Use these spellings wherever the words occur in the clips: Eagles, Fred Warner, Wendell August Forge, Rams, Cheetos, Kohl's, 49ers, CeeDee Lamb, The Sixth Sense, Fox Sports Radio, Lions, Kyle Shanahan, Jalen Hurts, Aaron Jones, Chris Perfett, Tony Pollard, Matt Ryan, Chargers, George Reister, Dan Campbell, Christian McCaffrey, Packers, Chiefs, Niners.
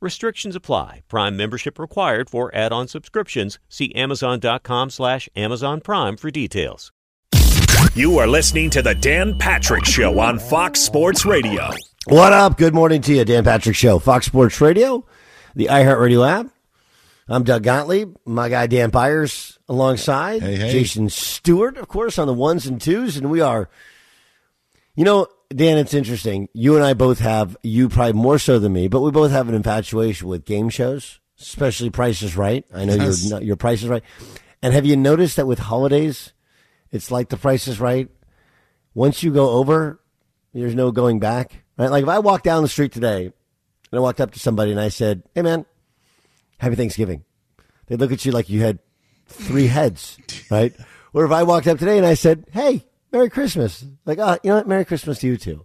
Restrictions apply. Prime membership required for add-on subscriptions. See Amazon.com/Amazon Prime for details. You are listening to the Dan Patrick Show on Fox Sports Radio. What up? Good morning to you, Dan Patrick Show. Fox Sports Radio, the iHeartRadio app. I'm Doug Gottlieb. My guy Dan Byers alongside. Hey. Jason Stewart, of course, on the ones and twos. And we are, you know, Dan, it's interesting. You and I both have, you probably more so than me, but we both have an infatuation with game shows, especially Price is Right. I know your Price is Right. And have you noticed that with holidays, it's like the Price is Right? Once you go over, there's no going back. Right? Like if I walked down the street today and I walked up to somebody and I said, "Hey man, happy Thanksgiving." They'd look at you like you had three heads, right? Or if I walked up today and I said, "Hey, Merry Christmas." Like, you know what? Merry Christmas to you too.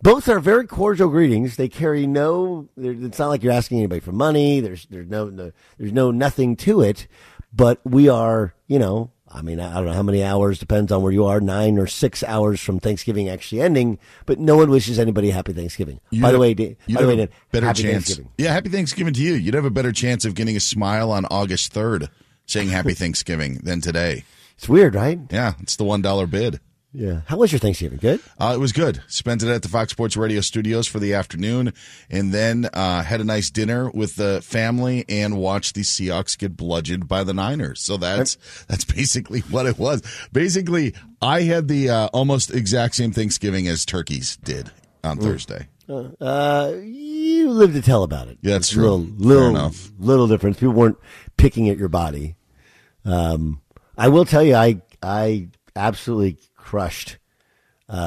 Both are very cordial greetings. They carry no, it's not like you're asking anybody for money. There's no nothing to it, but we are, you know, I mean, I don't know how many hours, depends on where you are, 9 or 6 hours from Thanksgiving actually ending, but no one wishes anybody happy Thanksgiving. By the way, Dan, better happy chance. Thanksgiving. Yeah. Happy Thanksgiving to you. You'd have a better chance of getting a smile on August 3rd saying happy Thanksgiving than today. It's weird, right? Yeah, it's the $1 bid. Yeah. How was your Thanksgiving? Good? It was good. Spent it at the Fox Sports Radio studios for the afternoon, and then had a nice dinner with the family and watched the Seahawks get bludgeoned by the Niners. So that's basically what it was. Basically, I had the almost exact same Thanksgiving as turkeys did on Thursday. You live to tell about it. Yeah, that's true. Little difference. People weren't picking at your body. I will tell you, I absolutely crushed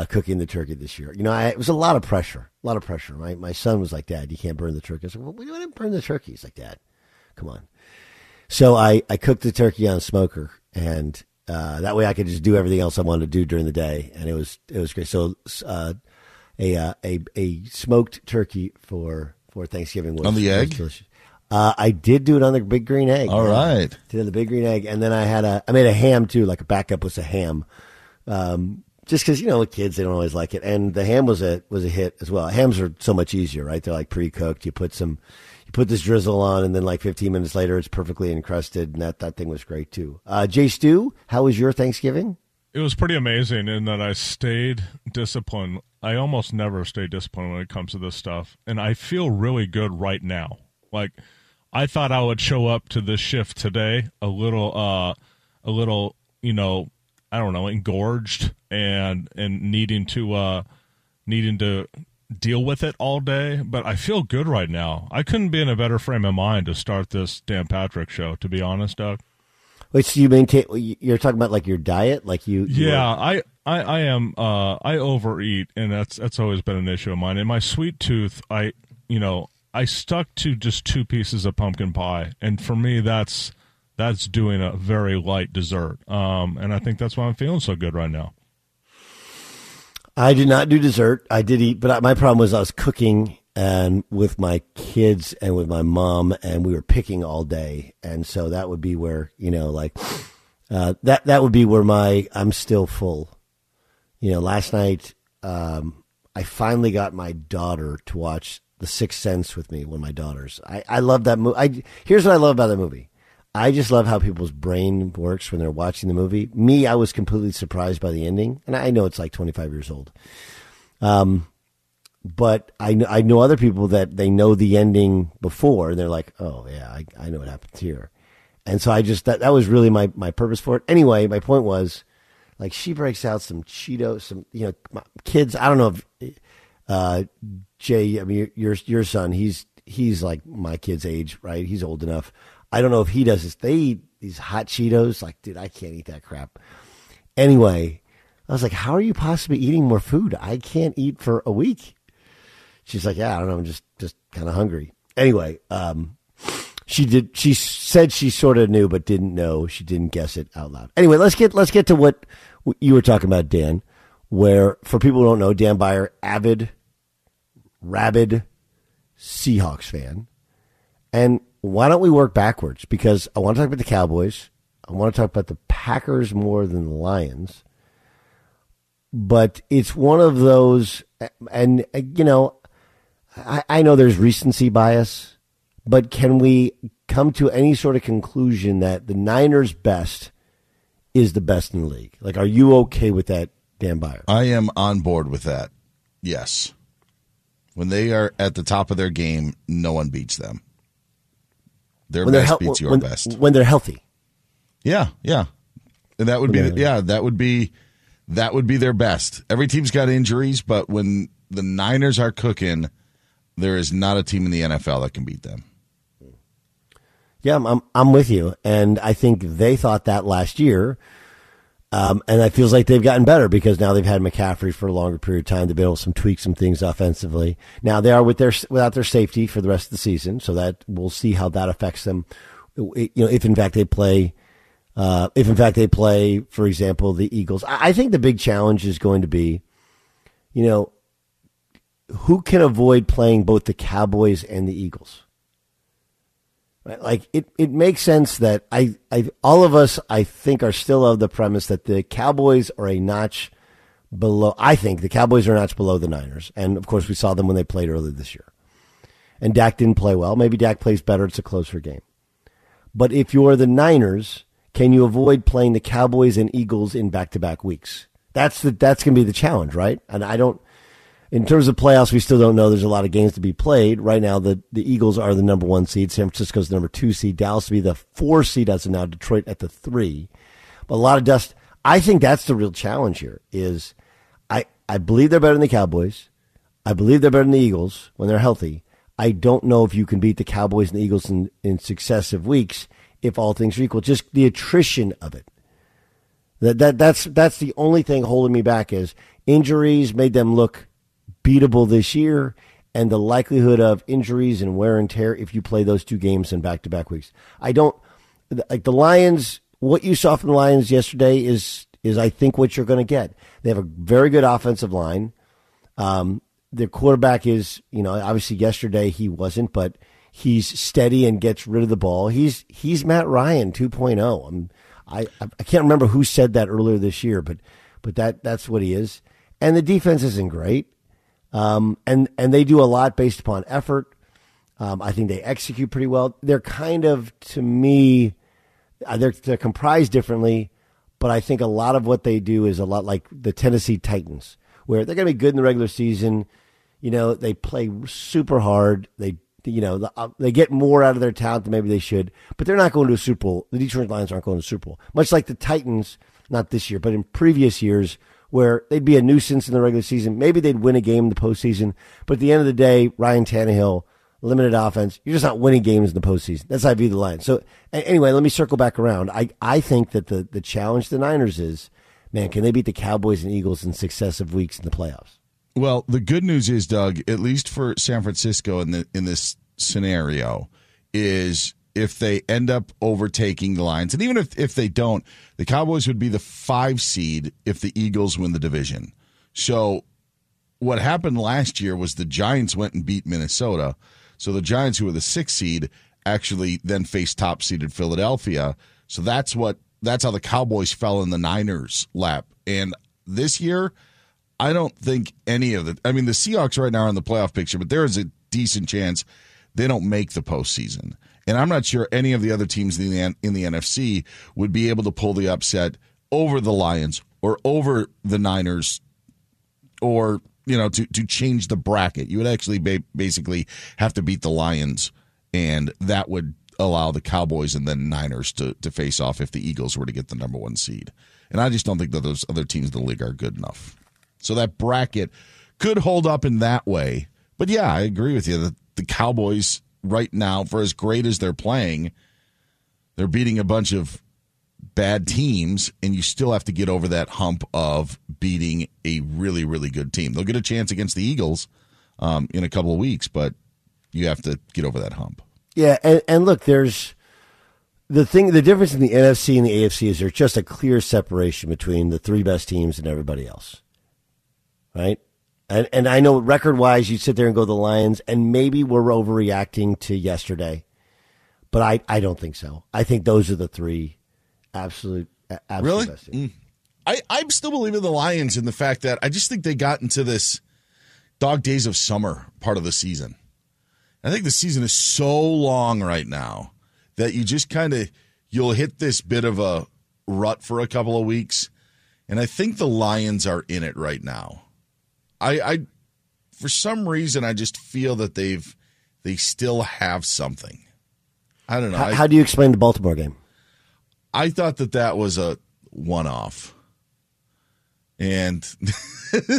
cooking the turkey this year. You know, it was a lot of pressure. My son was like, "Dad, you can't burn the turkey." I said, "Well, we didn't burn the turkey." He's like, "Dad, come on." So I cooked the turkey on a smoker, and that way I could just do everything else I wanted to do during the day, and it was great. So a smoked turkey for Thanksgiving was on the egg. Delicious. I did do it on the Big Green Egg. All right. Did the Big Green Egg. And then I made a ham too, like a backup was a ham. Just cause, you know, with kids, they don't always like it. And the ham was a hit as well. Hams are so much easier, right? They're like pre-cooked. You put this drizzle on and then like 15 minutes later, it's perfectly encrusted. And that thing was great too. Jay Stu, how was your Thanksgiving? It was pretty amazing in that I stayed disciplined. I almost never stay disciplined when it comes to this stuff. And I feel really good right now. Like, I thought I would show up to this shift today a little, you know, I don't know, engorged and needing to deal with it all day. But I feel good right now. I couldn't be in a better frame of mind to start this Dan Patrick Show, to be honest, Doug. Wait, so you maintain? You're talking about like your diet, like you? Yeah, I am. I overeat, and that's always been an issue of mine. In my sweet tooth, I stuck to just 2 pieces of pumpkin pie, and for me, that's doing a very light dessert. And I think that's why I'm feeling so good right now. I did not do dessert. I did eat, but my problem was I was cooking and with my kids and with my mom, and we were picking all day. And so that would be where, you know, like that would be where I'm still full. You know, last night I finally got my daughter to watch The Sixth Sense with me, one of my daughters. I love that movie. Here's what I love about that movie. I just love how people's brain works when they're watching the movie. Me, I was completely surprised by the ending, and I know it's like 25 years old. But I know other people that they know the ending before, and they're like, oh, yeah, I know what happened here. And so I just, that was really my purpose for it. Anyway, my point was, like, she breaks out some Cheetos, some, you know, my kids. I don't know if, Jay, I mean, your son, he's like my kid's age, right? He's old enough. I don't know if he does this. They eat these hot Cheetos. Like, dude, I can't eat that crap. Anyway, I was like, how are you possibly eating more food? I can't eat for a week. She's like, yeah, I don't know. I'm just kind of hungry. Anyway, she said she sort of knew, but didn't know. She didn't guess it out loud. Anyway, let's get to what you were talking about, Dan, where, for people who don't know, Dan Byers, rabid Seahawks fan. And why don't we work backwards? Because I want to talk about the Cowboys. I want to talk about the Packers more than the Lions. But it's one of those, and, you know, I know there's recency bias, but can we come to any sort of conclusion that the Niners' best is the best in the league? Like, are you okay with that, Dan Byers? I am on board with that, yes. When they are at the top of their game, no one beats them. Their best beats your best. When they're healthy. Yeah. And that would be, that would be their best. Every team's got injuries, but when the Niners are cooking, there is not a team in the NFL that can beat them. Yeah, I'm with you. And I think they thought that last year. And it feels like they've gotten better because now they've had McCaffrey for a longer period of time to be able to tweak some things offensively. Now they are without their safety for the rest of the season, so that we'll see how that affects them. You know, if in fact they play, for example, the Eagles. I think the big challenge is going to be, you know, who can avoid playing both the Cowboys and the Eagles. Right? Like it makes sense that all of us, I think, are still of the premise that the Cowboys are a notch below. I think the Cowboys are a notch below the Niners. And of course we saw them when they played earlier this year and Dak didn't play well. Maybe Dak plays better. It's a closer game. But if you're the Niners, can you avoid playing the Cowboys and Eagles in back-to-back weeks? That's going to be the challenge, right? And in terms of playoffs, we still don't know. There's a lot of games to be played. Right now, the Eagles are the number 1 seed. San Francisco's the number 2 seed. Dallas will be the 4 seed as of now. Detroit at the 3. But a lot of dust. I think that's the real challenge here is I believe they're better than the Cowboys. I believe they're better than the Eagles when they're healthy. I don't know if you can beat the Cowboys and the Eagles in successive weeks if all things are equal. Just the attrition of it. That's the only thing holding me back is injuries made them look beatable this year, and the likelihood of injuries and wear and tear if you play those two games in back-to-back weeks. I don't like the Lions. What you saw from the Lions yesterday is I think what you're going to get. They have a very good offensive line. Their quarterback is, you know, obviously yesterday he wasn't, but he's steady and gets rid of the ball. He's Matt Ryan 2.0. I can't remember who said that earlier this year, but that's what he is. And the defense isn't great. And they do a lot based upon effort. I think they execute pretty well. They're kind of, to me, they're comprised differently, but I think a lot of what they do is a lot like the Tennessee Titans, where they're going to be good in the regular season. You know, they play super hard. They get more out of their talent than maybe they should, but they're not going to a Super Bowl. The Detroit Lions aren't going to a Super Bowl, much like the Titans, not this year, but in previous years, where they'd be a nuisance in the regular season. Maybe they'd win a game in the postseason. But at the end of the day, Ryan Tannehill, limited offense. You're just not winning games in the postseason. That's how I view the Lions. So anyway, let me circle back around. I think that the challenge to the Niners is, man, can they beat the Cowboys and Eagles in successive weeks in the playoffs? Well, the good news is, Doug, at least for San Francisco in this scenario, is if they end up overtaking the Lions, and even if they don't, the Cowboys would be the 5 seed if the Eagles win the division. So what happened last year was the Giants went and beat Minnesota. So the Giants, who were the 6th seed, actually then faced top-seeded Philadelphia. So that's how the Cowboys fell in the Niners' lap. And this year, I don't think any of the – I mean, the Seahawks right now are in the playoff picture, but there is a decent chance they don't make the postseason. And I'm not sure any of the other teams in the NFC would be able to pull the upset over the Lions or over the Niners or, you know, to change the bracket. You would actually basically have to beat the Lions, and that would allow the Cowboys and the Niners to face off if the Eagles were to get the number 1 seed. And I just don't think that those other teams in the league are good enough. So that bracket could hold up in that way. But, yeah, I agree with you that the Cowboys right now, for as great as they're playing, they're beating a bunch of bad teams, and you still have to get over that hump of beating a really, really good team. They'll get a chance against the Eagles in a couple of weeks, but you have to get over that hump. Yeah, and look, there's the difference in the NFC and the AFC is there's just a clear separation between the three best teams and everybody else, right? And I know record-wise you sit there and go the Lions, and maybe we're overreacting to yesterday, but I don't think so. I think those are the three absolute really? Best teams. I'm still believing the Lions in the fact that I just think they got into this dog days of summer part of the season. I think the season is so long right now that you just you'll hit this bit of a rut for a couple of weeks, and I think the Lions are in it right now. I for some reason, I just feel that they still have something. I don't know. How do you explain the Baltimore game? I thought that was a one-off. And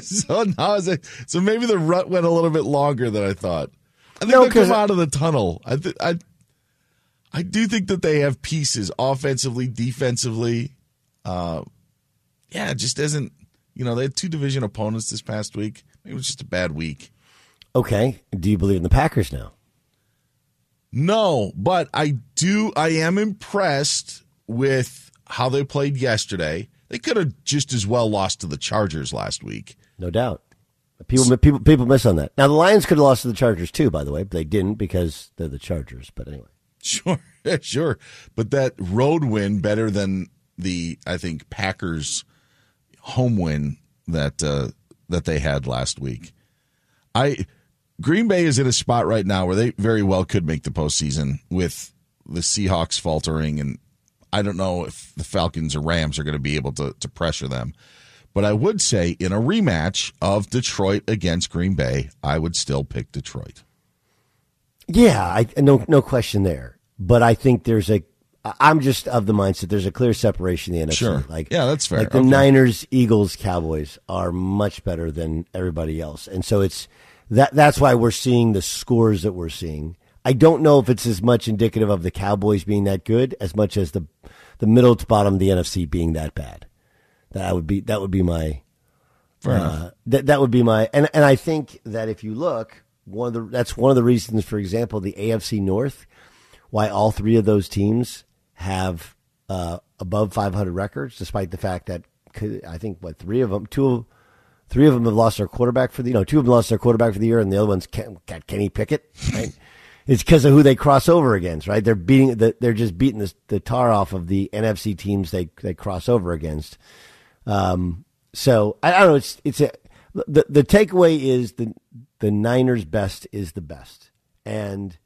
so now so maybe the rut went a little bit longer than I thought. I think they'll come out of the tunnel. I do think that they have pieces offensively, defensively. It just doesn't. You know, they had two division opponents this past week. It was just a bad week. Okay. Do you believe in the Packers now? No, but I do. I am impressed with how they played yesterday. They could have just as well lost to the Chargers last week. No doubt. People miss on that. Now, the Lions could have lost to the Chargers, too, by the way. But they didn't because they're the Chargers. But anyway. Sure. But that road win better than I think, Packers home win that they had last week. Green Bay is in a spot right now where they very well could make the postseason with the Seahawks faltering, and I don't know if the Falcons or Rams are going to be able to pressure them. But I would say in a rematch of Detroit against Green Bay, I would still pick Detroit. Yeah, no question there. But I think I'm just of the mindset there's a clear separation in the NFC. Sure. That's fair. The Niners, Eagles, Cowboys are much better than everybody else. And so it's that's why we're seeing the scores that we're seeing. I don't know if it's as much indicative of the Cowboys being that good as much as the middle to bottom of the NFC being that bad. That would be my fair enough. That would be my and I think that if you look, that's one of the reasons, for example, the AFC North, why all three of those teams have above 500 records, despite the fact that I think three of them have lost their quarterback for the two of them lost their quarterback for the year, and the other one's got Kenny Pickett. Right? It's because of who they cross over against, right? They're beating the tar off of the NFC teams they cross over against. So I don't know. The takeaway is the Niners' best is the best, and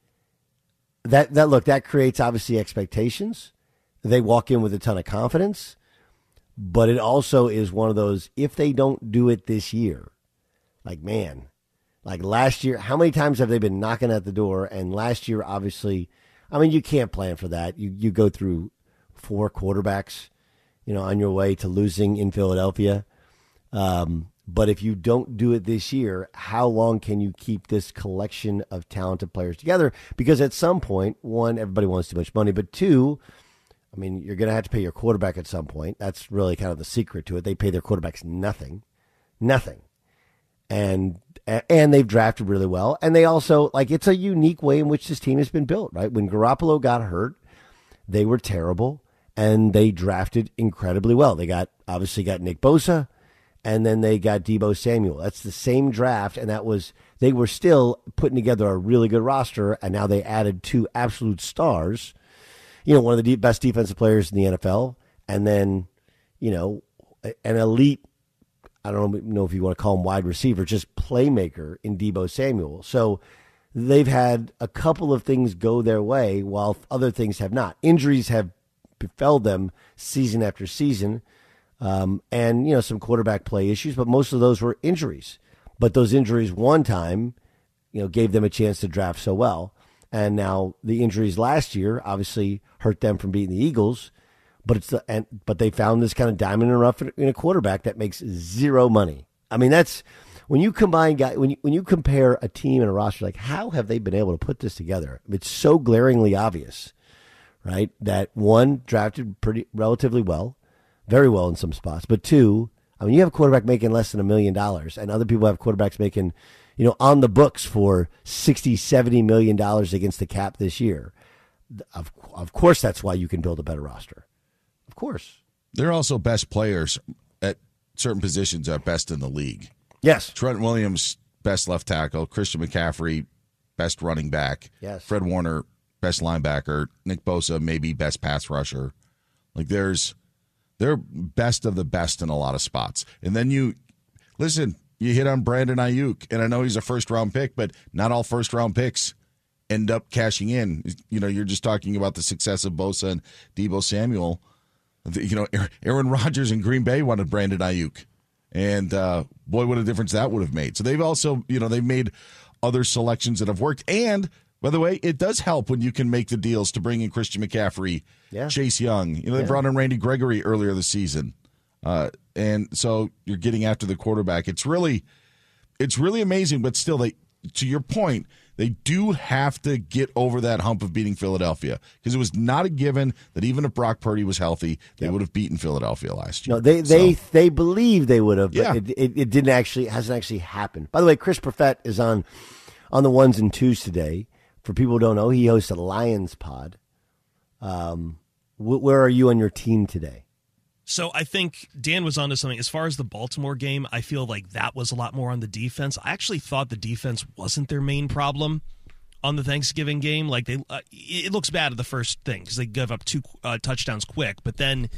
that creates obviously expectations. They walk in with a ton of confidence, but it also is one of those, if they don't do it this year, last year, how many times have they been knocking at the door? And last year, obviously, I mean, you can't plan for that. You go through four quarterbacks, on your way to losing in Philadelphia. But if you don't do it this year, how long can you keep this collection of talented players together? Because at some point, one, everybody wants too much money, but two, I mean, you're going to have to pay your quarterback at some point. That's really kind of the secret to it. They pay their quarterbacks nothing. And they've drafted really well. And they also, it's a unique way in which this team has been built, right? When Garoppolo got hurt, they were terrible, and they drafted incredibly well. They got Nick Bosa. and then they got Debo Samuel. That's the same draft, and that was they were still putting together a really good roster, and now they added two absolute stars, you know, one of the best defensive players in the NFL, and then, you know, an elite, I don't know if you want to call him wide receiver, just playmaker in Debo Samuel. So they've had a couple of things go their way while other things have not. Injuries have befell them season after season, and, you know, some quarterback play issues, but most of those were injuries. But those injuries one time, you know, gave them a chance to draft so well. And now the injuries last year obviously hurt them from beating the Eagles, but but they found this kind of diamond in the rough in a quarterback that makes zero money. I mean, that's when you combine guys, when you compare a team and a roster, like how have they been able to put this together? It's so glaringly obvious, right? That one, drafted relatively well, very well in some spots, but two, I mean, you have a quarterback making less than $1 million, and other people have quarterbacks making, you know, on the books for $60-70 million against the cap this year. Of course, that's why you can build a better roster. Of course, they're also best players at certain positions are best in the league. Yes, Trent Williams, best left tackle. Christian McCaffrey, best running back. Yes, Fred Warner, best linebacker. Nick Bosa, maybe best pass rusher. Like they're best of the best in a lot of spots. And then you hit on Brandon Ayuk, and I know he's a first-round pick, but not all first-round picks end up cashing in. You know, you're just talking about the success of Bosa and Debo Samuel. You know, Aaron Rodgers in Green Bay wanted Brandon Ayuk, and boy, what a difference that would have made. So they've also, you know, they've made other selections that have worked. And, by the way, it does help when you can make the deals to bring in Christian McCaffrey, yeah, Chase Young. You know, they brought in Randy Gregory earlier this season. And so you're getting after the quarterback. It's really amazing, but still, to your point, they do have to get over that hump of beating Philadelphia, because it was not a given that even if Brock Purdy was healthy, they would have beaten Philadelphia last year. No, they believe they would have, but it didn't actually, hasn't actually happened. By the way, Chris Perfett is on the ones and twos today. For people who don't know, he hosts a Lions pod. Where are you on your team today? So I think Dan was onto something. As far as the Baltimore game, I feel like that was a lot more on the defense. I actually thought the defense wasn't their main problem on the Thanksgiving game. Like it looks bad at the first thing because they gave up two touchdowns quick, but then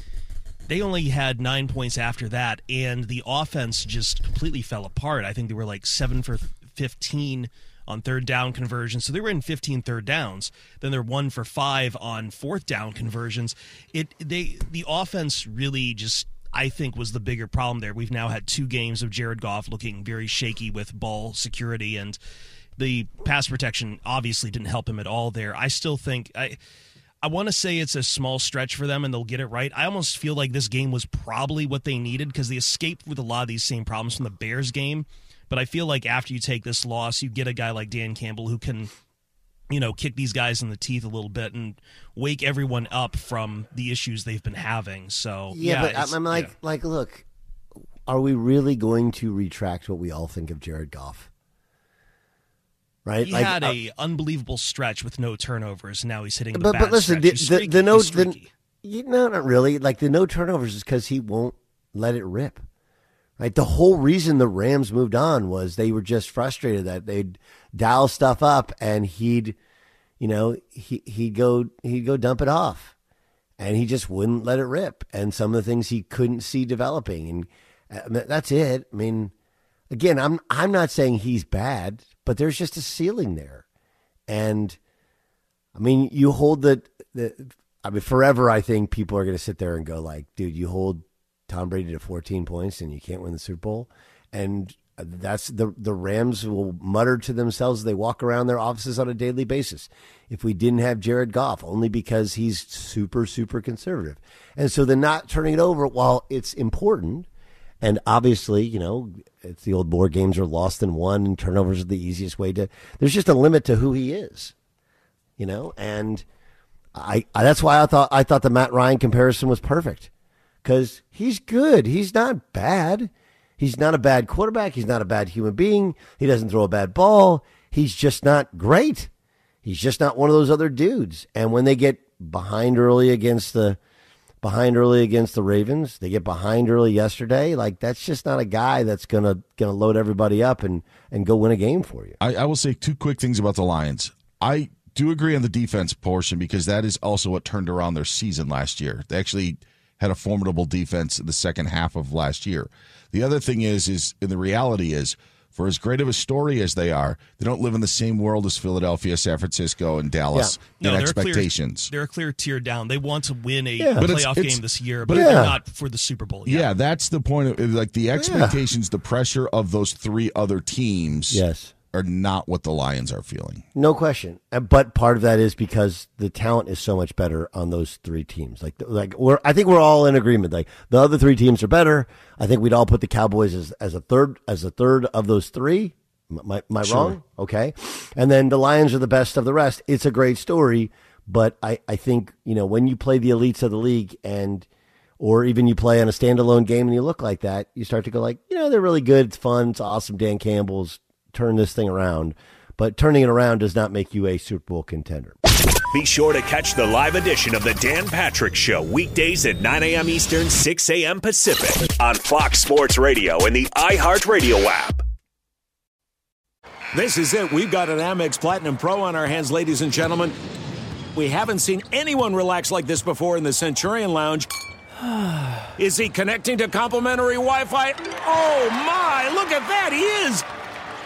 they only had 9 points after that, and the offense just completely fell apart. I think they were like 7 for 15 on third down conversions. So they were in 15 third downs. Then they're 1 for 5 on fourth down conversions. The offense really just, I think, was the bigger problem there. We've now had two games of Jared Goff looking very shaky with ball security, and the pass protection obviously didn't help him at all there. I still think I want to say it's a small stretch for them and they'll get it right. I almost feel like this game was probably what they needed, because they escaped with a lot of these same problems from the Bears game. But I feel like after you take this loss, you get a guy like Dan Campbell who can, you know, kick these guys in the teeth a little bit and wake everyone up from the issues they've been having. So but I'm like, look, are we really going to retract what we all think of Jared Goff? Right, he had a unbelievable stretch with no turnovers. And now he's hitting. But listen, not really. Like the no turnovers is because he won't let it rip. Right, the whole reason the Rams moved on was they were just frustrated that they'd dial stuff up and he'd go dump it off, and he just wouldn't let it rip. And some of the things he couldn't see developing, and that's it. I mean, again, I'm not saying he's bad, but there's just a ceiling there, and I mean, you hold forever. I think people are going to sit there and go like, dude, you hold Tom Brady to 14 points and you can't win the Super Bowl. And that's the Rams will mutter to themselves as they walk around their offices on a daily basis. If we didn't have Jared Goff, only because he's super, super conservative. And so the not turning it over, while it's important, and obviously, you know, it's the old board games are lost and won, and turnovers are the easiest way to, there's just a limit to who he is, you know? And I that's why I thought the Matt Ryan comparison was perfect. Because he's good. He's not bad. He's not a bad quarterback. He's not a bad human being. He doesn't throw a bad ball. He's just not great. He's just not one of those other dudes. And when they get behind early against the behind early against the Ravens. They get behind early yesterday. Like, that's just not a guy that's gonna load everybody up and go win a game for you. I will say two quick things about the Lions. I do agree on the defense portion because that is also what turned around their season last year. They actually had a formidable defense in the second half of last year. The other thing is and the reality is, for as great of a story as they are, they don't live in the same world as Philadelphia, San Francisco, and Dallas. Yeah. No, and expectations. They're a clear tier down. They want to win a playoff game this year, but they're not for the Super Bowl. Yeah, that's the point. Of, like, the expectations, the pressure of those three other teams are not what the Lions are feeling. No question. But part of that is because the talent is so much better on those three teams. I think we're all in agreement. Like, the other three teams are better. I think we'd all put the Cowboys as a third of those three. Am I wrong? Okay. And then the Lions are the best of the rest. It's a great story, but I think, you know, when you play the elites of the league or even you play on a standalone game and you look like that, you start to go like, you know, they're really good. It's fun. It's awesome. Dan Campbell's turn this thing around, but turning it around does not make you a Super Bowl contender. Be sure to catch the live edition of the Dan Patrick Show weekdays at 9 a.m. Eastern, 6 a.m. Pacific on Fox Sports Radio and the iHeartRadio app. This is it. We've got an Amex Platinum Pro on our hands, ladies and gentlemen. We haven't seen anyone relax like this before in the Centurion Lounge. Is he connecting to complimentary Wi-Fi? Oh, my. Look at that. He is.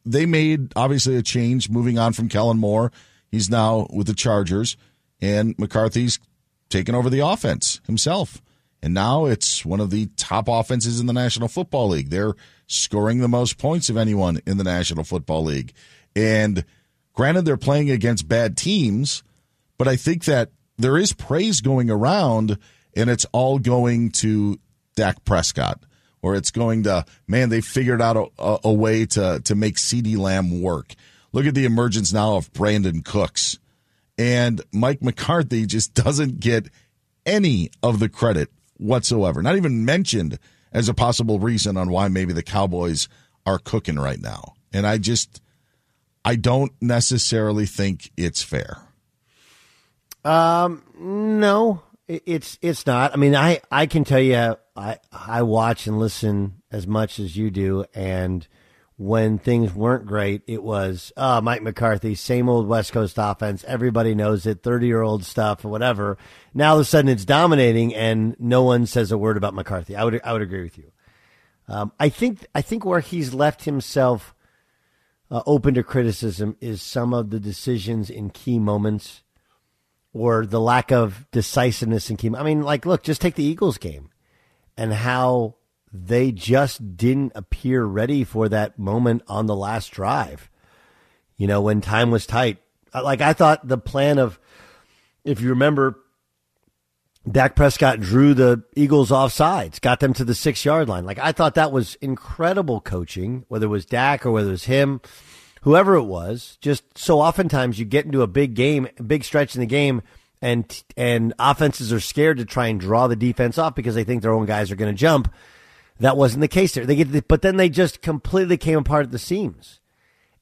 they made, obviously, a change moving on from Kellen Moore. He's now with the Chargers, and McCarthy's taken over the offense himself. And now it's one of the top offenses in the National Football League. They're scoring the most points of anyone in the National Football League. And granted, they're playing against bad teams, but I think that there is praise going around, and it's all going to Dak Prescott. Or it's going to, they figured out a way to make CeeDee Lamb work. Look at the emergence now of Brandon Cooks. And Mike McCarthy just doesn't get any of the credit whatsoever. Not even mentioned as a possible reason on why maybe the Cowboys are cooking right now. And I don't necessarily think it's fair. No. It's not. I mean, I can tell you, I watch and listen as much as you do, and when things weren't great, it was Mike McCarthy, same old West Coast offense. Everybody knows it, 30-year-old stuff or whatever. Now all of a sudden it's dominating, and no one says a word about McCarthy. I would agree with you. I think where he's left himself open to criticism is some of the decisions in key moments. Or the lack of decisiveness in game. I mean, look, just take the Eagles game and how they just didn't appear ready for that moment on the last drive, when time was tight. I thought the plan of, if you remember, Dak Prescott drew the Eagles off sides, got them to the 6-yard line. I thought that was incredible coaching, whether it was Dak or whether it was him. Whoever it was, just so oftentimes you get into a big stretch in the game, and offenses are scared to try and draw the defense off because they think their own guys are going to jump. That wasn't the case there. But then they just completely came apart at the seams.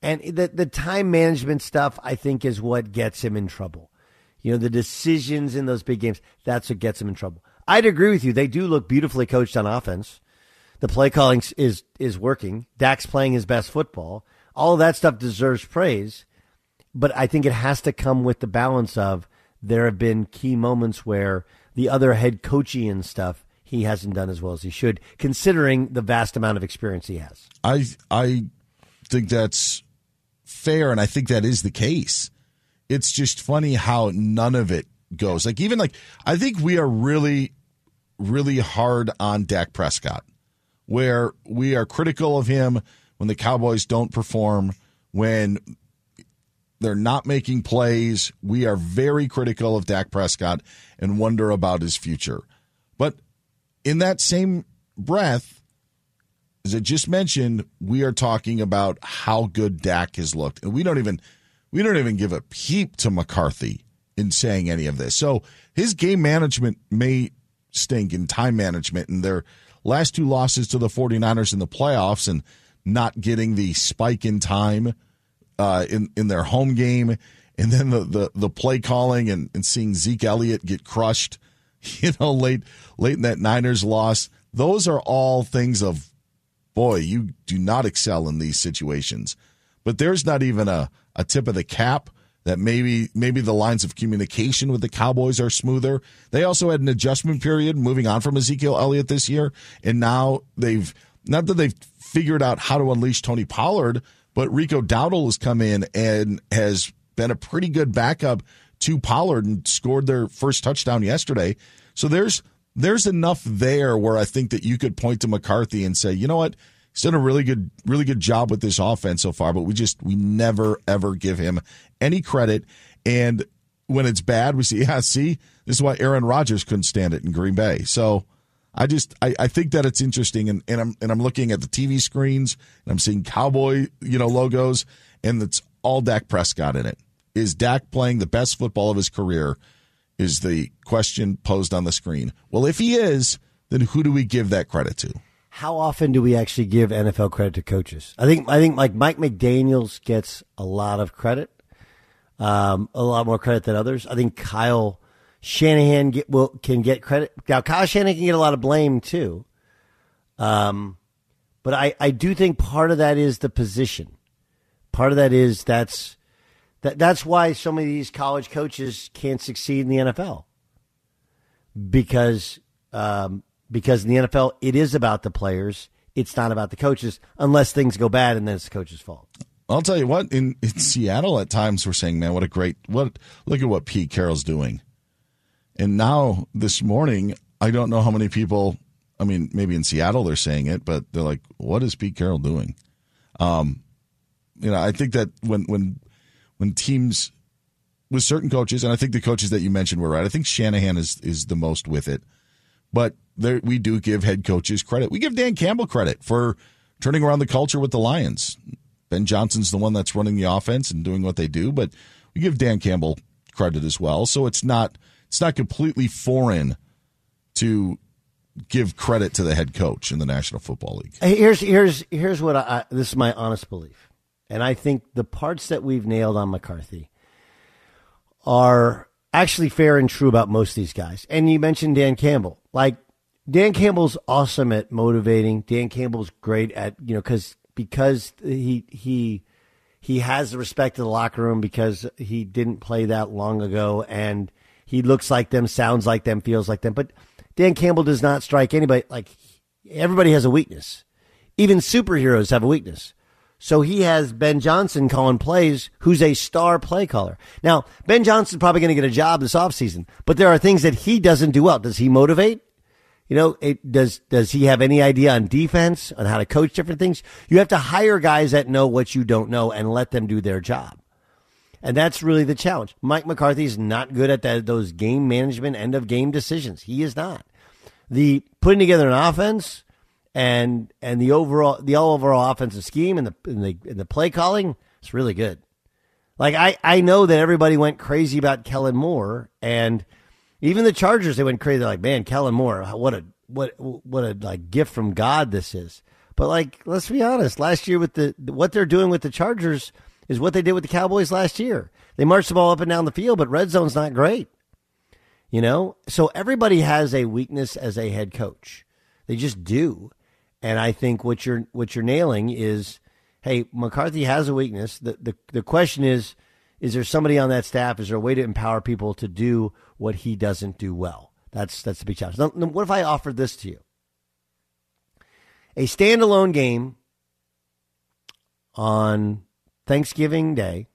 And the time management stuff, I think, is what gets him in trouble. The decisions in those big games, that's what gets him in trouble. I'd agree with you. They do look beautifully coached on offense. The play calling is working. Dak's playing his best football. All of that stuff deserves praise, but I think it has to come with the balance of there have been key moments where the other head coachy and stuff, he hasn't done as well as he should, considering the vast amount of experience he has. I think that's fair, and I think that is the case. It's just funny how none of it goes. I think we are really, really hard on Dak Prescott, where we are critical of him when the Cowboys don't perform, when they're not making plays. We are very critical of Dak Prescott and wonder about his future. But in that same breath, as I just mentioned, we are talking about how good Dak has looked. And we don't even give a peep to McCarthy in saying any of this. So his game management may stink, and time management, and their last two losses to the 49ers in the playoffs, and not getting the spike in time in their home game, and then the play calling and seeing Zeke Elliott get crushed, late in that Niners loss. Those are all things of, boy, you do not excel in these situations. But there's not even a tip of the cap that maybe the lines of communication with the Cowboys are smoother. They also had an adjustment period moving on from Ezekiel Elliott this year, and now they've not that they've figured out how to unleash Tony Pollard, but Rico Dowdle has come in and has been a pretty good backup to Pollard and scored their first touchdown yesterday. So there's enough there where I think that you could point to McCarthy and say, you know what, He's done a really good job with this offense so far, but we never, ever give him any credit. And when it's bad, we see, this is why Aaron Rodgers couldn't stand it in Green Bay. So I think that it's interesting, and I'm looking at the TV screens, and I'm seeing Cowboy, logos, and it's all Dak Prescott in it. Is Dak playing the best football of his career is the question posed on the screen. Well, if he is, then who do we give that credit to? How often do we actually give NFL credit to coaches? I think like Mike McDaniels gets a lot of credit, a lot more credit than others. I think Kyle Shanahan can get credit. Now, Kyle Shanahan can get a lot of blame too. But I do think part of that is the position. Part of that is that's why so many of these college coaches can't succeed in the NFL. Because in the NFL, it is about the players. It's not about the coaches, unless things go bad, and then it's the coach's fault. I'll tell you what, in Seattle at times we're saying, man, look at what Pete Carroll's doing. And now this morning, I don't know how many people, I mean, maybe in Seattle they're saying it, but they're like, what is Pete Carroll doing? I think that when teams with certain coaches, and I think the coaches that you mentioned were right. I think Shanahan is the most with it. But we do give head coaches credit. We give Dan Campbell credit for turning around the culture with the Lions. Ben Johnson's the one that's running the offense and doing what they do, but we give Dan Campbell credit as well. So it's not completely foreign to give credit to the head coach in the National Football League. Here's what this is my honest belief. And I think the parts that we've nailed on McCarthy are actually fair and true about most of these guys. And you mentioned Dan Campbell. Like, Dan Campbell's awesome at motivating. Dan Campbell's great at, because he has the respect of the locker room because he didn't play that long ago. And he looks like them, sounds like them, feels like them. But Dan Campbell does not strike anybody. Like, everybody has a weakness. Even superheroes have a weakness. So he has Ben Johnson calling plays, who's a star play caller. Now, Ben Johnson's probably going to get a job this offseason, but there are things that he doesn't do well. Does he motivate? Does he have any idea on defense, on how to coach different things? You have to hire guys that know what you don't know and let them do their job. And that's really the challenge. Mike McCarthy's not good at those game management, end-of-game decisions. He is not. The putting together an offense and the overall offensive scheme and the play calling, it's really good. Like I know that everybody went crazy about Kellen Moore, and even the Chargers, they went crazy. They're like, man, Kellen Moore, what a like gift from God this is. But like, let's be honest, last year with what they're doing with the Chargers is what they did with the Cowboys last year. They marched the ball up and down the field, but red zone's not great. So everybody has a weakness as a head coach. They just do. And I think what you're nailing is, hey, McCarthy has a weakness. The question is there somebody on that staff? Is there a way to empower people to do what he doesn't do well? That's the big challenge. Now, what if I offered this to you? A standalone game on Thanksgiving Day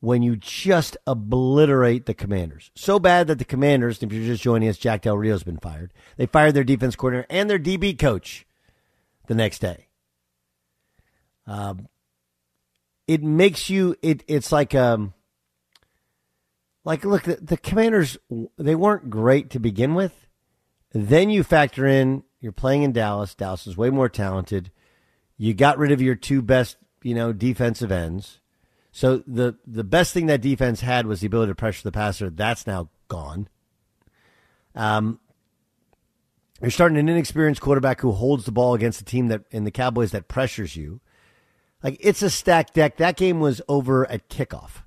when you just obliterate the Commanders. So bad that the Commanders, if you're just joining us, Jack Del Rio's been fired. They fired their defense coordinator and their DB coach the next day. It makes you, it's like look, the Commanders, they weren't great to begin with. Then you factor in, you're playing in Dallas. Dallas is way more talented. You got rid of your two best, defensive ends. So the best thing that defense had was the ability to pressure the passer. That's now gone. You're starting an inexperienced quarterback who holds the ball against a team that in the Cowboys that pressures you. Like, it's a stacked deck. That game was over at kickoff.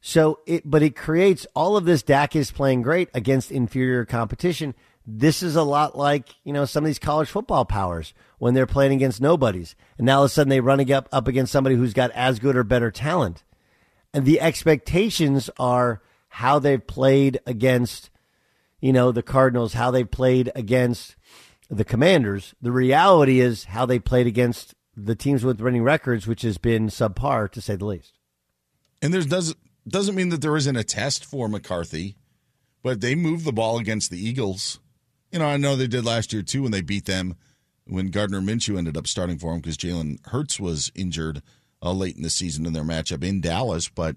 So it creates all of this. Dak is playing great against inferior competition. This is a lot like, some of these college football powers when they're playing against nobodies. And now all of a sudden they're running up against somebody who's got as good or better talent. And the expectations are how they've played against, the Cardinals, how they played against the Commanders. The reality is how they played against the teams with winning records, which has been subpar to say the least. And there doesn't mean that there isn't a test for McCarthy, but they moved the ball against the Eagles. I know they did last year, too, when they beat them when Gardner Minshew ended up starting for him because Jalen Hurts was injured late in the season in their matchup in Dallas. But,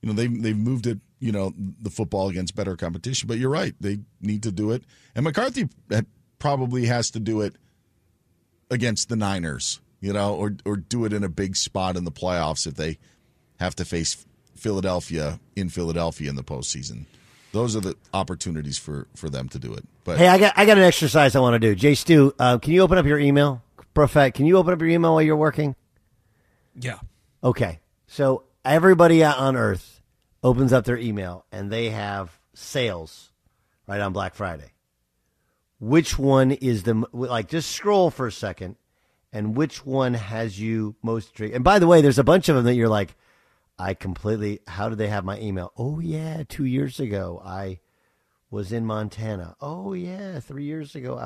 you know, they've moved it, you know, the football against better competition. But you're right. They need to do it. And McCarthy probably has to do it against the Niners, you know, or do it in a big spot in the playoffs if they have to face Philadelphia in the postseason. Those are the opportunities for them to do it. But hey, I got an exercise I want to do. Jay Stu, can you open up your email? Perfect. Can you open up your email while you're working? Yeah. Okay. So everybody on Earth opens up their email, and they have sales right on Black Friday. Which one is the just scroll for a second, and which one has you most intrigued? And by the way, there's a bunch of them that you're like, how did they have my email? Oh, yeah, 2 years ago, I was in Montana. Oh, yeah, 3 years ago,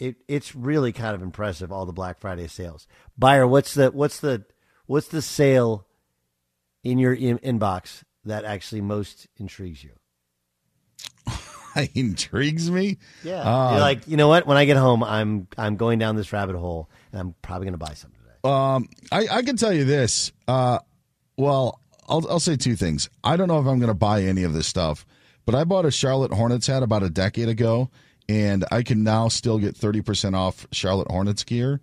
it's really kind of impressive, all the Black Friday sales. Buyer, what's the sale in your inbox that actually most intrigues you? Intrigues me? Yeah. You're like, you know what? When I get home, I'm going down this rabbit hole, and I'm probably going to buy something. I can tell you this. I'll say two things. I don't know if I'm going to buy any of this stuff, but I bought a Charlotte Hornets hat about a decade ago, and I can now still get 30% off Charlotte Hornets gear.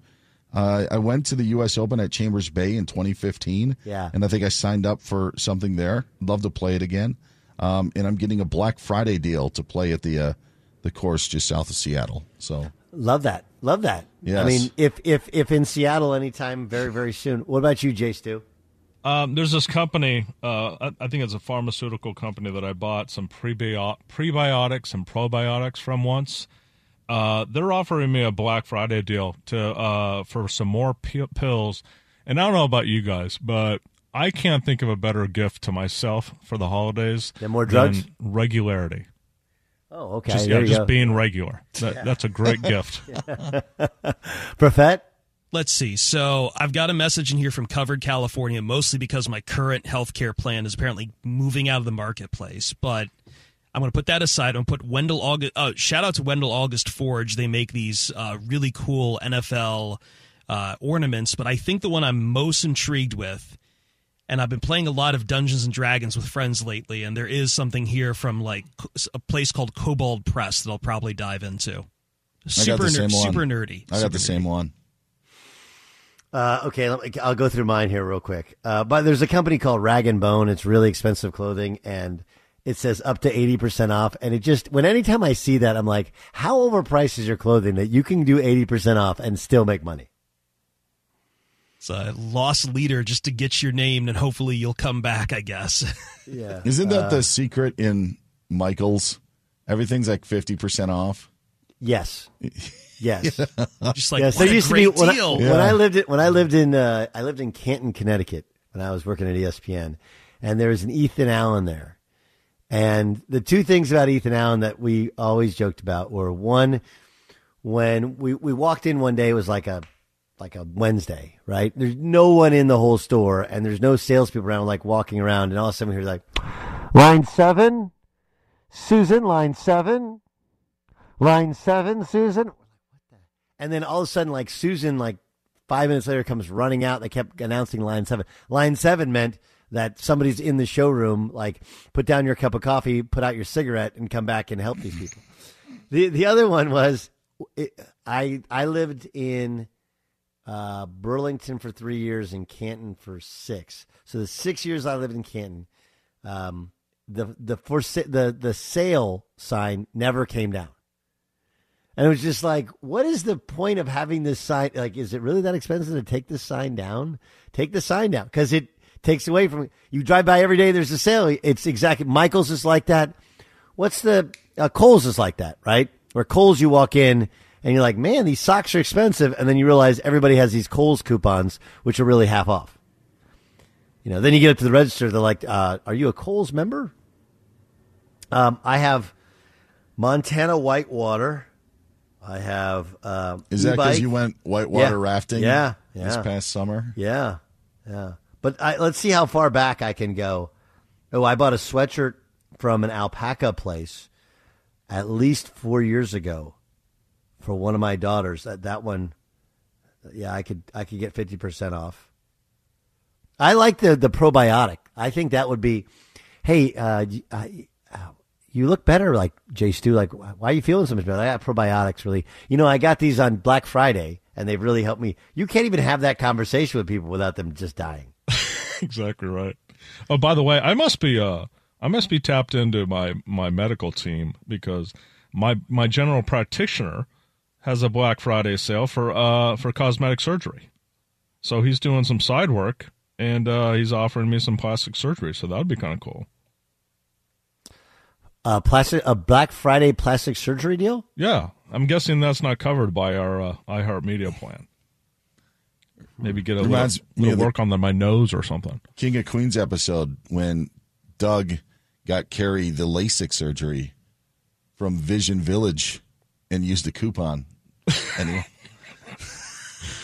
I went to the U.S. Open at Chambers Bay in 2015, and I think I signed up for something there. Love to play it again, and I'm getting a Black Friday deal to play at the course just south of Seattle. So love that. Yes. I mean, if in Seattle anytime very, very soon. What about you, Jay Stu? There's this company, I think it's a pharmaceutical company that I bought some prebiotics and probiotics from once. They're offering me a Black Friday deal for some more pills. And I don't know about you guys, but I can't think of a better gift to myself for the holidays than regularity. Oh, okay. Just being regular. That's a great gift. Perfect. Let's see. So I've got a message in here from Covered California, mostly because my current healthcare plan is apparently moving out of the marketplace. But I'm going to put that aside. I'm going to put Wendell August. Shout out to Wendell August Forge. They make these really cool NFL ornaments. But I think the one I'm most intrigued with, and I've been playing a lot of Dungeons and Dragons with friends lately, and there is something here from a place called Kobold Press that I'll probably dive into. Super nerdy. I got the same one. Okay, I'll go through mine here real quick. But there's a company called Rag and Bone. It's really expensive clothing, and it says up to 80% off. And it just, anytime I see that, I'm like, how overpriced is your clothing that you can do 80% off and still make money? It's a lost leader just to get your name, and hopefully you'll come back, I guess. Yeah. Isn't that the secret in Michaels? Everything's like 50% off. Yes. Yeah. Just like what a great deal. I lived in Canton, Connecticut when I was working at ESPN, and there was an Ethan Allen there. And the two things about Ethan Allen that we always joked about were, one, when we walked in one day, it was like a Wednesday, right? There's no one in the whole store, and there's no salespeople around, like walking around, and all of a sudden we're like, line 7, Susan, line 7, Susan. And then all of a sudden, like Susan, like 5 minutes later comes running out. They kept announcing line 7. Line 7 meant that somebody's in the showroom, like put down your cup of coffee, put out your cigarette, and come back and help these people. The other one was, I lived in Burlington for 3 years and Canton for 6. So the 6 years I lived in Canton, the sale sign never came down, and it was just like, what is the point of having this sign? Like, is it really that expensive to take this sign down? Take the sign down, because it takes away from you. Drive by every day, there's a sale. It's exactly, Michael's is like that. What's the Kohl's is like that, right? Where Kohl's, you walk in, and you're like, man, these socks are expensive. And then you realize everybody has these Kohl's coupons, which are really half off. You know, then you get up to the register. They're like, are you a Kohl's member? I have Montana Whitewater. I have is that because you went whitewater rafting this past summer? Yeah. But let's see how far back I can go. Oh, I bought a sweatshirt from an alpaca place at least 4 years ago. for one of my daughters. That one, yeah, I could get 50% off. I like the probiotic. I think that would be, hey, you look better, like Jay Stu. Like, why are you feeling so much better? I got probiotics, really. You know, I got these on Black Friday, and they've really helped me. You can't even have that conversation with people without them just dying. Exactly right. Oh, by the way, I must be tapped into my medical team, because my general practitioner has a Black Friday sale for cosmetic surgery. So he's doing some side work, and he's offering me some plastic surgery. So that would be kind of cool. A Black Friday plastic surgery deal? Yeah. I'm guessing that's not covered by our iHeartMedia plan. Maybe get a little work on my nose or something. King of Queens episode when Doug got Carrie the LASIK surgery from Vision Village and used a coupon. Anyway.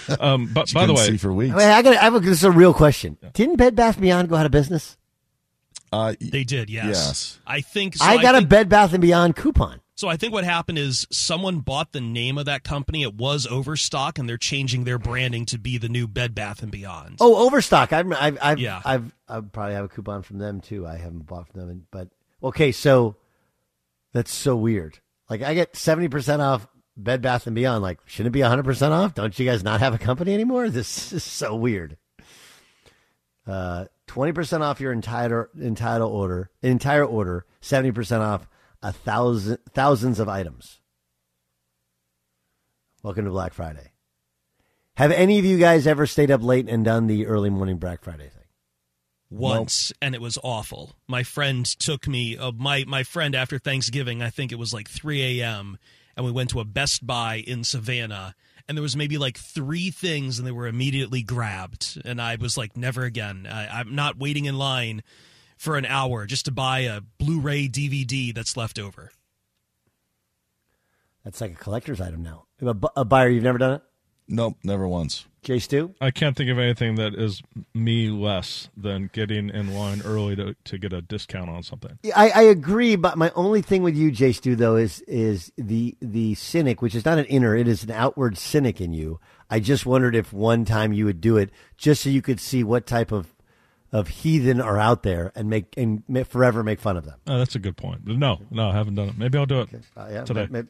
But by the way, see for weeks. This is a real question. Yeah. Didn't Bed Bath & Beyond go out of business? They did, yes. I think so. I got a Bed Bath & Beyond coupon. So I think what happened is someone bought the name of that company. It was Overstock, and they're changing their branding to be the new Bed Bath & Beyond. Oh, Overstock. I probably have a coupon from them, too. I haven't bought from them. But, okay, so that's so weird. Like, I get 70% off Bed Bath & Beyond. Like, shouldn't it be 100% off? Don't you guys not have a company anymore? This is so weird. 20% off your entire order, 70% off thousands of items. Welcome to Black Friday. Have any of you guys ever stayed up late and done the early morning Black Friday thing? Once, nope. And it was awful. My friend took me, my friend after Thanksgiving, I think it was like 3 a.m., and we went to a Best Buy in Savannah. And there was maybe like three things, and they were immediately grabbed. And I was like, never again. I'm not waiting in line for an hour just to buy a Blu-ray DVD that's left over. That's like a collector's item now. A buyer, you've never done it? Nope, never once. Jay Stu? I can't think of anything that is me less than getting in line early to get a discount on something. Yeah, I agree, but my only thing with you, Jay Stu, though, is the cynic, which is not an inner, it is an outward cynic in you. I just wondered if one time you would do it just so you could see what type of heathen are out there and forever make fun of them. Oh, that's a good point. No, I haven't done it. Maybe I'll do it today. Maybe,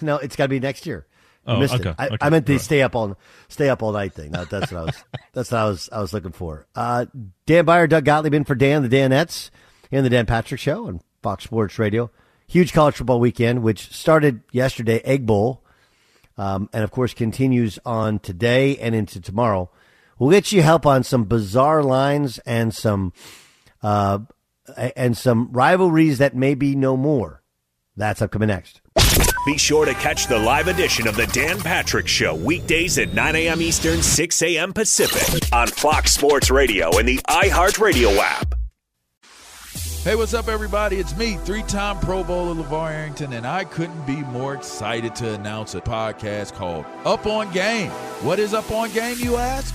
no, it's got to be next year. Oh, okay. I meant the stay up all night thing. That's what I was. That's what I was looking for. Dan Byers, Doug Gottlieb in for Dan, the Danettes, and the Dan Patrick Show on Fox Sports Radio. Huge college football weekend, which started yesterday, Egg Bowl, and of course continues on today and into tomorrow. We'll get you help on some bizarre lines and some rivalries that may be no more. That's upcoming next. Be sure to catch the live edition of the Dan Patrick Show weekdays at 9 a.m. Eastern, 6 a.m. Pacific on Fox Sports Radio and the iHeartRadio app. Hey, what's up, everybody? It's me, three-time Pro Bowler LeVar Arrington, and I couldn't be more excited to announce a podcast called Up On Game. What is Up On Game, you ask?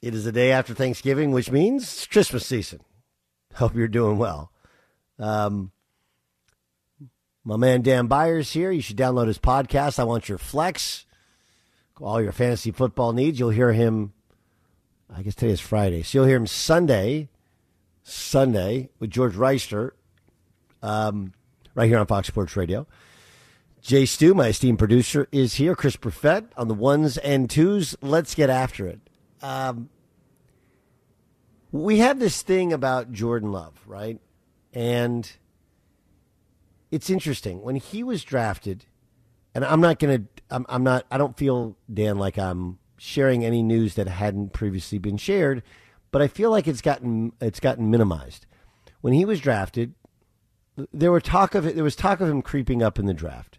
It is the day after Thanksgiving, which means it's Christmas season. Hope you're doing well. My man Dan Byers here. You should download his podcast, I Want Your Flex. All your fantasy football needs. You'll hear him, I guess today is Friday, so you'll hear him Sunday with George Reister right here on Fox Sports Radio. Jay Stu, my esteemed producer, is here. Chris Perfett on the ones and twos. Let's get after it. We have this thing about Jordan Love, right? And it's interesting. When he was drafted, and I don't feel, Dan, like I'm sharing any news that hadn't previously been shared, but I feel like it's gotten minimized. When he was drafted, there was talk of him creeping up in the draft.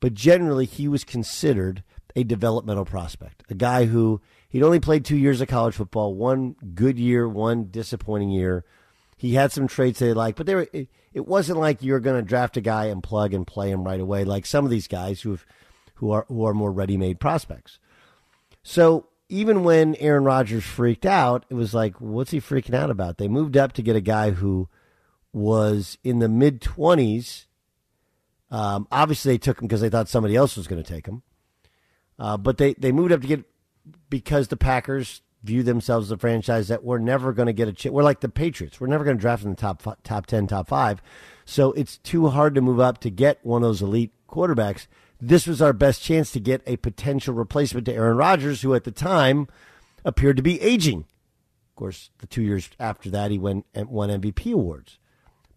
But generally, he was considered a developmental prospect, a guy who he'd only played 2 years of college football, one good year, one disappointing year. He had some traits they liked, but it wasn't like you're going to draft a guy and plug and play him right away, like some of these guys who are more ready-made prospects. So even when Aaron Rodgers freaked out, it was like, what's he freaking out about? They moved up to get a guy who was in the mid-20s. Obviously, they took him because they thought somebody else was going to take him. But they moved up to get, because the Packers view themselves as a franchise that we're never going to get a chance. We're like the Patriots. We're never going to draft in the top 10, top 5. So it's too hard to move up to get one of those elite quarterbacks. This was our best chance to get a potential replacement to Aaron Rodgers, who at the time appeared to be aging. Of course, the 2 years after that, he won MVP awards.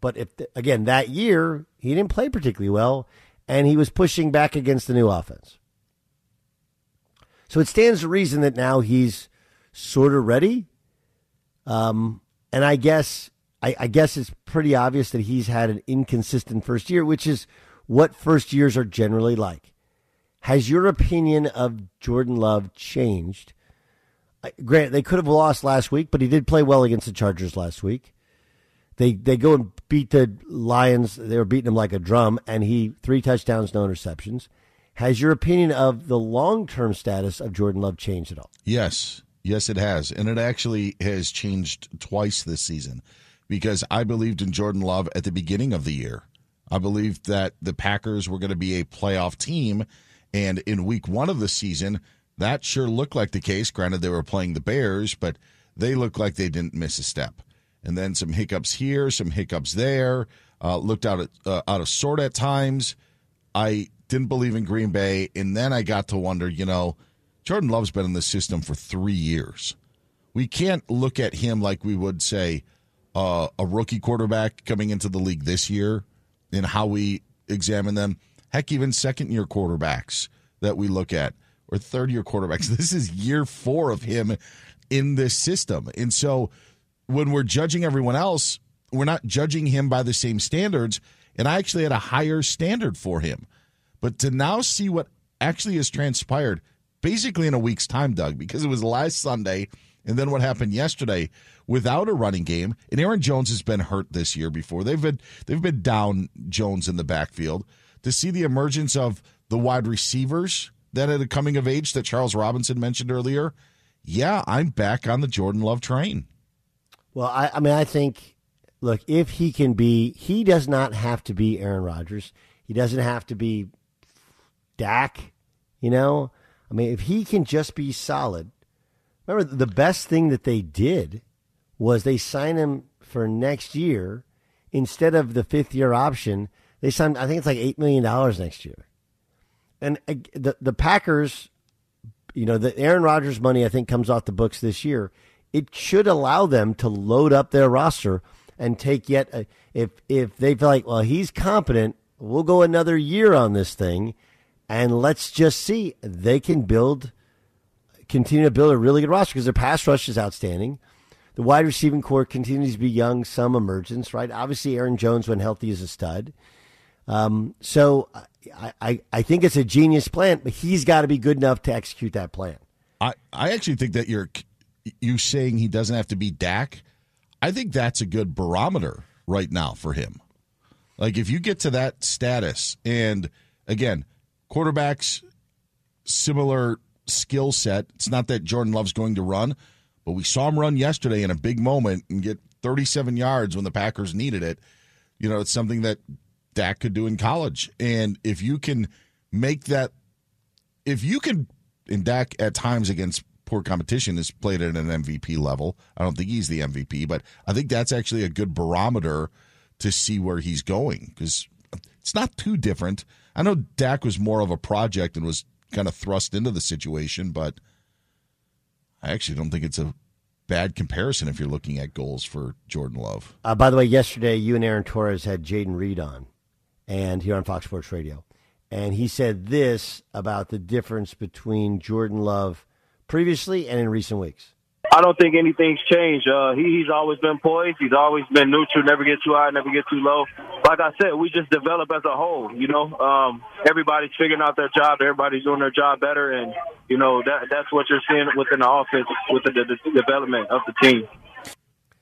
But again, that year, he didn't play particularly well, and he was pushing back against the new offense. So it stands to reason that now he's sort of ready. And I guess it's pretty obvious that he's had an inconsistent first year, which is what first years are generally like. Has your opinion of Jordan Love changed? Grant, they could have lost last week, but he did play well against the Chargers last week. They go and beat the Lions. They were beating him like a drum, and he 3 touchdowns, no interceptions. Has your opinion of the long-term status of Jordan Love changed at all? Yes. Yes, it has. And it actually has changed twice this season, because I believed in Jordan Love at the beginning of the year. I believed that the Packers were going to be a playoff team, and in week one of the season, that sure looked like the case. Granted, they were playing the Bears, but they looked like they didn't miss a step. And then some hiccups here, some hiccups there, looked out of sort at times. I didn't believe in Green Bay, and then I got to wonder, you know, Jordan Love's been in the system for 3 years. We can't look at him like we would, say, a rookie quarterback coming into the league this year and how we examine them. Heck, even second-year quarterbacks that we look at or third-year quarterbacks. This is year 4 of him in this system. And so when we're judging everyone else, we're not judging him by the same standards, and I actually had a higher standard for him. But to now see what actually has transpired basically in a week's time, Doug, because it was last Sunday and then what happened yesterday without a running game, and Aaron Jones has been hurt this year before. They've been down Jones in the backfield. To see the emergence of the wide receivers that had a coming of age that Charles Robinson mentioned earlier, yeah, I'm back on the Jordan Love train. Well, I mean, I think, look, if he can be, he does not have to be Aaron Rodgers. He doesn't have to be Dak, you know? I mean, if he can just be solid. Remember, the best thing that they did was they signed him for next year instead of the fifth-year option. They signed, I think it's like $8 million next year. And the Packers, you know, the Aaron Rodgers money, I think, comes off the books this year. It should allow them to load up their roster and take yet a, if they feel like, well, he's competent, we'll go another year on this thing, and let's just see. They can continue to build a really good roster because their pass rush is outstanding. The wide receiving core continues to be young, some emergence, right? Obviously, Aaron Jones, when healthy, is a stud. So I think it's a genius plan, but he's got to be good enough to execute that plan. I actually think that you saying he doesn't have to be Dak, I think that's a good barometer right now for him. Like, if you get to that status, and again, quarterbacks, similar skill set. It's not that Jordan Love's going to run, but we saw him run yesterday in a big moment and get 37 yards when the Packers needed it. You know, it's something that Dak could do in college. And if you can make that, and Dak at times against poor competition is played at an MVP level. I don't think he's the MVP, but I think that's actually a good barometer to see where he's going because it's not too different. I know Dak was more of a project and was kind of thrust into the situation, but I actually don't think it's a bad comparison if you're looking at goals for Jordan Love. By the way, yesterday you and Aaron Torres had Jaden Reed on, and here on Fox Sports Radio, and he said this about the difference between Jordan Love previously and in recent weeks. I don't think anything's changed. He's always been poised. He's always been neutral, never get too high, never get too low. Like I said, we just develop as a whole, you know. Everybody's figuring out their job. Everybody's doing their job better. And, you know, that's what you're seeing within the offense with the development of the team.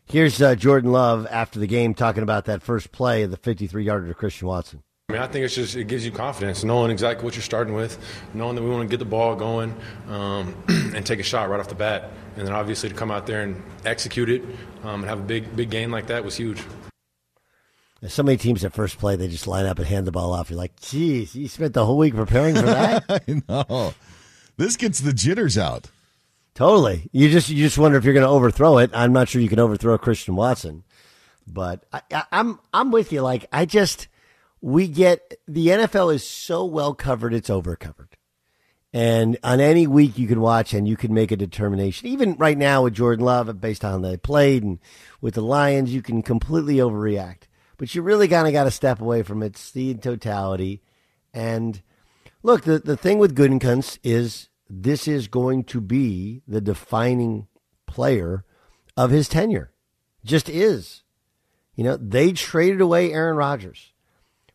Here's Jordan Love after the game talking about that first play of the 53-yarder to Christian Watson. I mean, I think it's just, it gives you confidence, knowing exactly what you're starting with, knowing that we want to get the ball going and take a shot right off the bat. And then obviously to come out there and execute it and have a big game like that was huge. There's so many teams at first play, they just line up and hand the ball off. You're like, geez, you spent the whole week preparing for that? I know. This gets the jitters out. Totally. You just wonder if you're going to overthrow it. I'm not sure you can overthrow Christian Watson. But I'm with you. Like, I just... We get the NFL is so well covered, it's overcovered. And on any week you can watch and you can make a determination. Even right now with Jordan Love, based on how they played and with the Lions, you can completely overreact. But you really kind of got to step away from it, see in totality. And look, the thing with Gutekunst is this is going to be the defining player of his tenure. Just is. You know, they traded away Aaron Rodgers.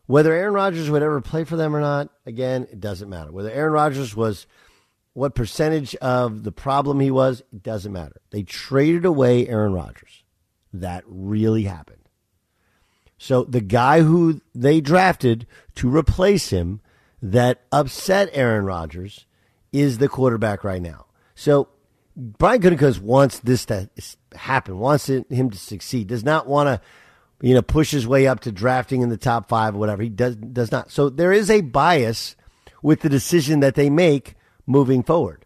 Whether Aaron Rodgers would ever play for them or not, again, it doesn't matter. Whether Aaron Rodgers was what percentage of the problem he was, it doesn't matter. They traded away Aaron Rodgers. That really happened. So the guy who they drafted to replace him that upset Aaron Rodgers is the quarterback right now. So Brian Gutekunst wants this to happen, wants him to succeed, does not want to, push his way up to drafting in the top five or whatever. He does not. So there is a bias with the decision that they make moving forward.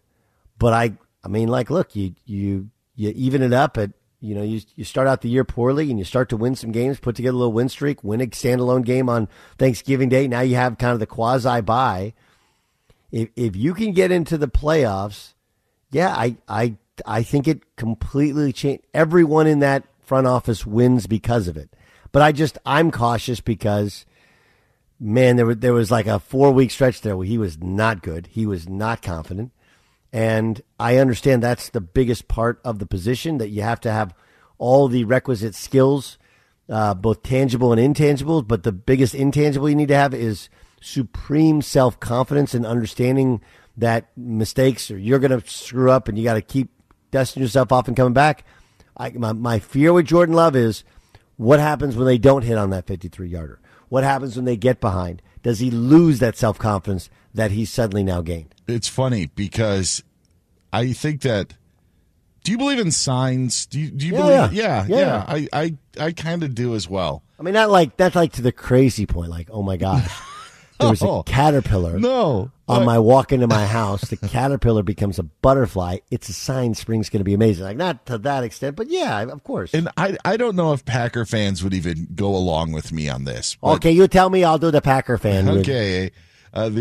But I mean, look, you even it up at, you start out the year poorly and you start to win some games, put together a little win streak, win a standalone game on Thanksgiving Day. Now you have kind of the quasi-bye. If you can get into the playoffs, yeah, I think it completely changed. Everyone in that front office wins because of it. But I'm cautious because, man, there was like a 4-week stretch there where he was not good. He was not confident. And I understand that's the biggest part of the position, that you have to have all the requisite skills, both tangible and intangible. But the biggest intangible you need to have is supreme self-confidence and understanding that mistakes, or you're going to screw up and you got to keep dusting yourself off and coming back. My fear with Jordan Love is what happens when they don't hit on that 53-yarder? What happens when they get behind? Does he lose that self-confidence that he's suddenly now gained? It's funny because I think that, do you believe in signs? Do you believe? Yeah. I kind of do as well. I mean, that's like to the crazy point, like, oh my gosh. There was a caterpillar on my walk into my house. The caterpillar becomes a butterfly. It's a sign spring's going to be amazing. Like, not to that extent, but yeah, of course. And I don't know if Packer fans would even go along with me on this. But... okay, you tell me. I'll do the Packer fan. Okay. We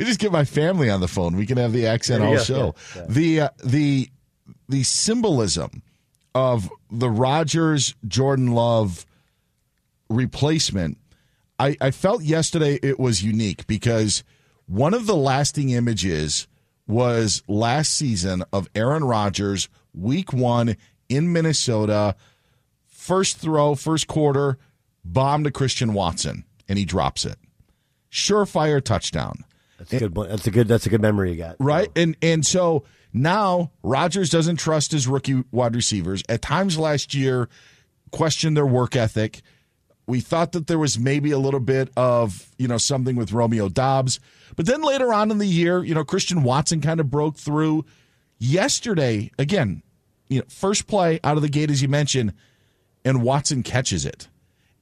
just get my family on the phone. We can have the accent all show. Yeah. The symbolism of the Rodgers-Jordan Love replacement, I felt yesterday it was unique because one of the lasting images was last season of Aaron Rodgers, week one in Minnesota, first throw, first quarter, bomb to Christian Watson, and he drops it. Surefire touchdown. That's a good memory you got. Right? And so now Rodgers doesn't trust his rookie wide receivers. At times last year, questioned their work ethic. We thought that there was maybe a little bit of, something with Romeo Doubs. But then later on in the year, Christian Watson kind of broke through. Yesterday, again, first play out of the gate, as you mentioned, and Watson catches it.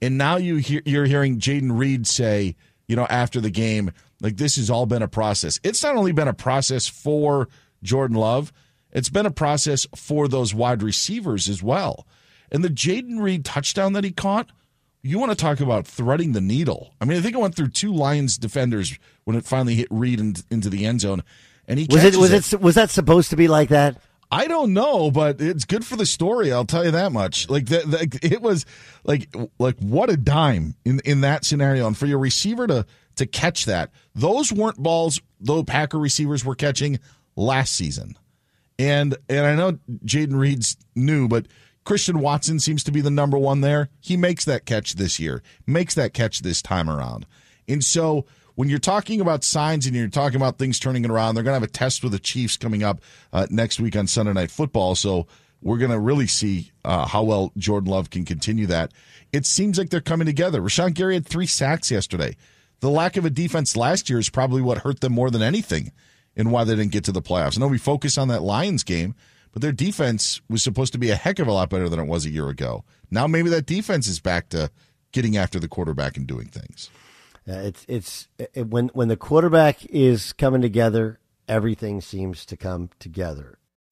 And now you're hearing Jaden Reed say, after the game, like, this has all been a process. It's not only been a process for Jordan Love, it's been a process for those wide receivers as well. And the Jaden Reed touchdown that he caught, you want to talk about threading the needle. I mean, I think it went through two Lions defenders when it finally hit Reed into the end zone, and he catches it. Was that supposed to be like that? I don't know, but it's good for the story. I'll tell you that much. Like it was like what a dime in that scenario, and for your receiver to catch that. Those weren't balls though Packer receivers were catching last season, and I know Jaden Reed's new, but Christian Watson seems to be the number one there. He makes that catch this year, makes that catch this time around. And so when you're talking about signs and you're talking about things turning it around, they're going to have a test with the Chiefs coming up next week on Sunday Night Football. So we're going to really see how well Jordan Love can continue that. It seems like they're coming together. Rashawn Gary had 3 sacks yesterday. The lack of a defense last year is probably what hurt them more than anything and why they didn't get to the playoffs. I know we focus on that Lions game, but their defense was supposed to be a heck of a lot better than it was a year ago. Now maybe that defense is back to getting after the quarterback and doing things. When the quarterback is coming together, everything seems to come together.